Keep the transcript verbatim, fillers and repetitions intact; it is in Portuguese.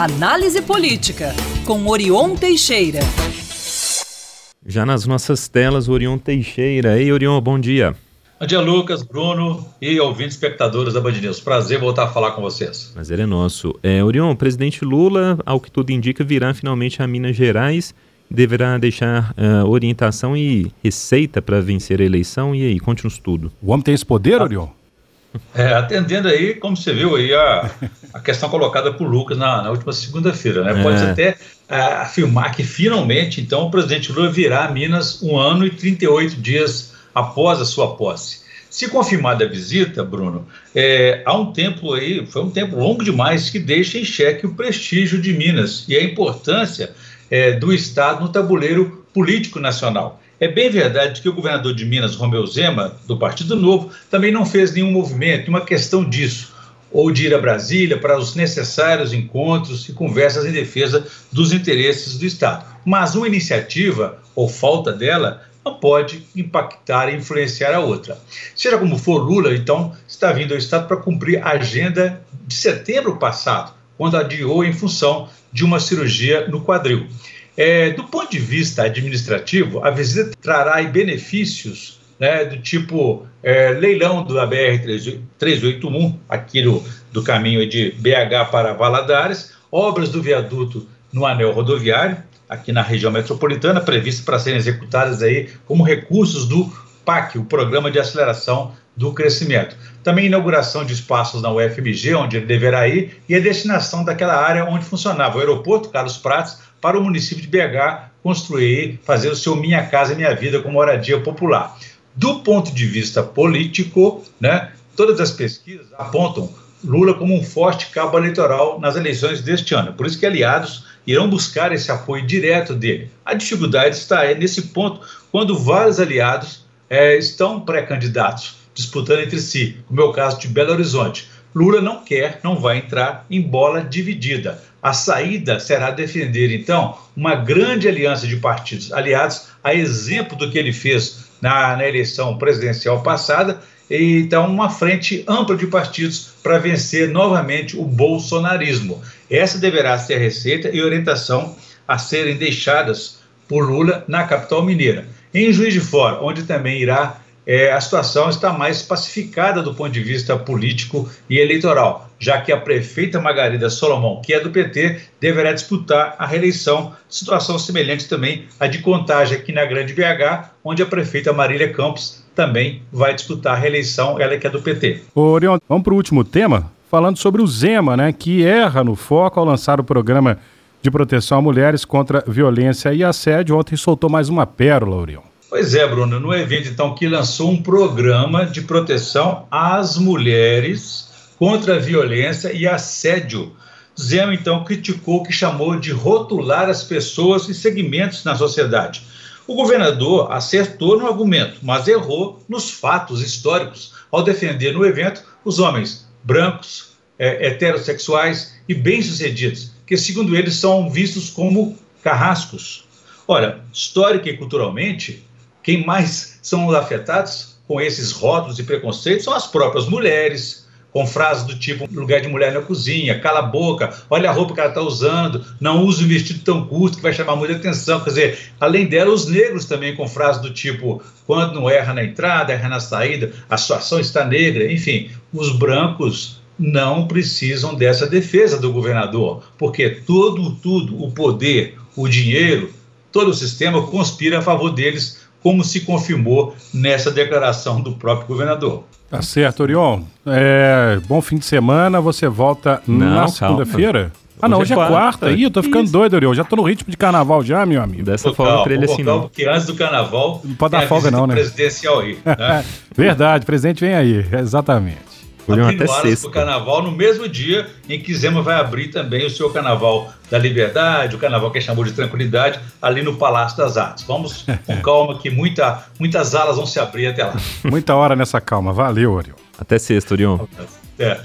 Análise Política, com Orion Teixeira. Já nas nossas telas, Orion Teixeira. Ei, Orion, bom dia. Bom dia, Lucas, Bruno e ouvintes espectadores da Band News. Prazer voltar a falar com vocês. Prazer é nosso. É, Orion, o presidente Lula, ao que tudo indica, virá finalmente a Minas Gerais. Deverá deixar uh, orientação e receita para vencer a eleição. E aí, conte-nos tudo. O homem tem esse poder, ah. Orion? É, atendendo aí, como você viu aí, a, a questão colocada por Lucas na, na última segunda-feira, né? Pode é. até a, afirmar que finalmente, então, o presidente Lula virá a Minas um ano e trinta e oito dias após a sua posse. Se confirmada a visita, Bruno, é, há um tempo aí, foi um tempo longo demais que deixa em xeque o prestígio de Minas e a importância é, do Estado no tabuleiro político nacional. É bem verdade que o governador de Minas, Romeu Zema, do Partido Novo, também não fez nenhum movimento, uma questão disso, ou de ir a Brasília para os necessários encontros e conversas em defesa dos interesses do Estado. Mas uma iniciativa, ou falta dela, não pode impactar e influenciar a outra. Seja como for, Lula, então, está vindo ao Estado para cumprir a agenda de setembro passado, quando adiou em função de uma cirurgia no quadril. É, do ponto de vista administrativo, a visita trará benefícios, né, do tipo é, leilão do A B R trezentos e oitenta e um, aqui do, do caminho de B H para Valadares, obras do viaduto no Anel Rodoviário, aqui na região metropolitana, previstas para serem executadas aí como recursos do P A C, o Programa de Aceleração do Crescimento. Também inauguração de espaços na U F M G, onde ele deverá ir, e a destinação daquela área onde funcionava o Aeroporto Carlos Prates, para o município de B H construir, fazer o seu Minha Casa e Minha Vida com moradia popular. Do ponto de vista político, né, todas as pesquisas apontam Lula como um forte cabo eleitoral nas eleições deste ano. Por isso que aliados irão buscar esse apoio direto dele. A dificuldade está aí nesse ponto, quando vários aliados é, estão pré-candidatos, disputando entre si, como é o caso de Belo Horizonte. Lula não quer, não vai entrar em bola dividida. A saída será defender, então, uma grande aliança de partidos aliados, a exemplo do que ele fez na, na eleição presidencial passada, e então uma frente ampla de partidos para vencer novamente o bolsonarismo. Essa deverá ser a receita e orientação a serem deixadas por Lula na capital mineira. Em Juiz de Fora, onde também irá, é, a situação está mais pacificada do ponto de vista político e eleitoral, já que a prefeita Margarida Salomão, que é do P T, deverá disputar a reeleição, situação semelhante também à de Contagem aqui na Grande B H, onde a prefeita Marília Campos também vai disputar a reeleição, ela que é do P T. Ô, Orion, vamos para o último tema, falando sobre o Zema, né, que erra no foco ao lançar o programa de proteção a mulheres contra violência e assédio. Ontem soltou mais uma pérola, Orion. Pois é, Bruno, no evento, então, que lançou um programa de proteção às mulheres contra a violência e assédio. Zema, então, criticou o que chamou de rotular as pessoas e segmentos na sociedade. O governador acertou no argumento, mas errou nos fatos históricos, ao defender no evento os homens brancos, é, heterossexuais e bem-sucedidos, que, segundo eles, são vistos como carrascos. Ora, histórica e culturalmente, quem mais são os afetados com esses rótulos e preconceitos são as próprias mulheres, com frases do tipo, lugar de mulher na cozinha, cala a boca, olha a roupa que ela está usando, não use um vestido tão curto que vai chamar muita atenção. Quer dizer, além dela, os negros também com frases do tipo, quando não erra na entrada, erra na saída, a sua ação está negra. Enfim, os brancos não precisam dessa defesa do governador, porque todo, tudo, o poder, o dinheiro, todo o sistema conspira a favor deles, como se confirmou nessa declaração do próprio governador. Tá certo, Orion. É, bom fim de semana, você volta não, na segunda-feira? Ah, hoje não, hoje é quarta. quarta. Aí, eu tô ficando Isso. doido, Orion. Já tô no ritmo de carnaval já, meu amigo. Dessa forma pra ele assim não. Porque antes do carnaval não pode dar folga não, né? Presidencial aí, né? Verdade, presidente vem aí, exatamente. Atribuadas para o carnaval no mesmo dia em que Zema vai abrir também o seu Carnaval da Liberdade, o carnaval que chamou de Tranquilidade, ali no Palácio das Artes. Vamos com calma que muita, muitas alas vão se abrir até lá. Muita hora nessa calma. Valeu, Orion. Até sexta, Orion. É.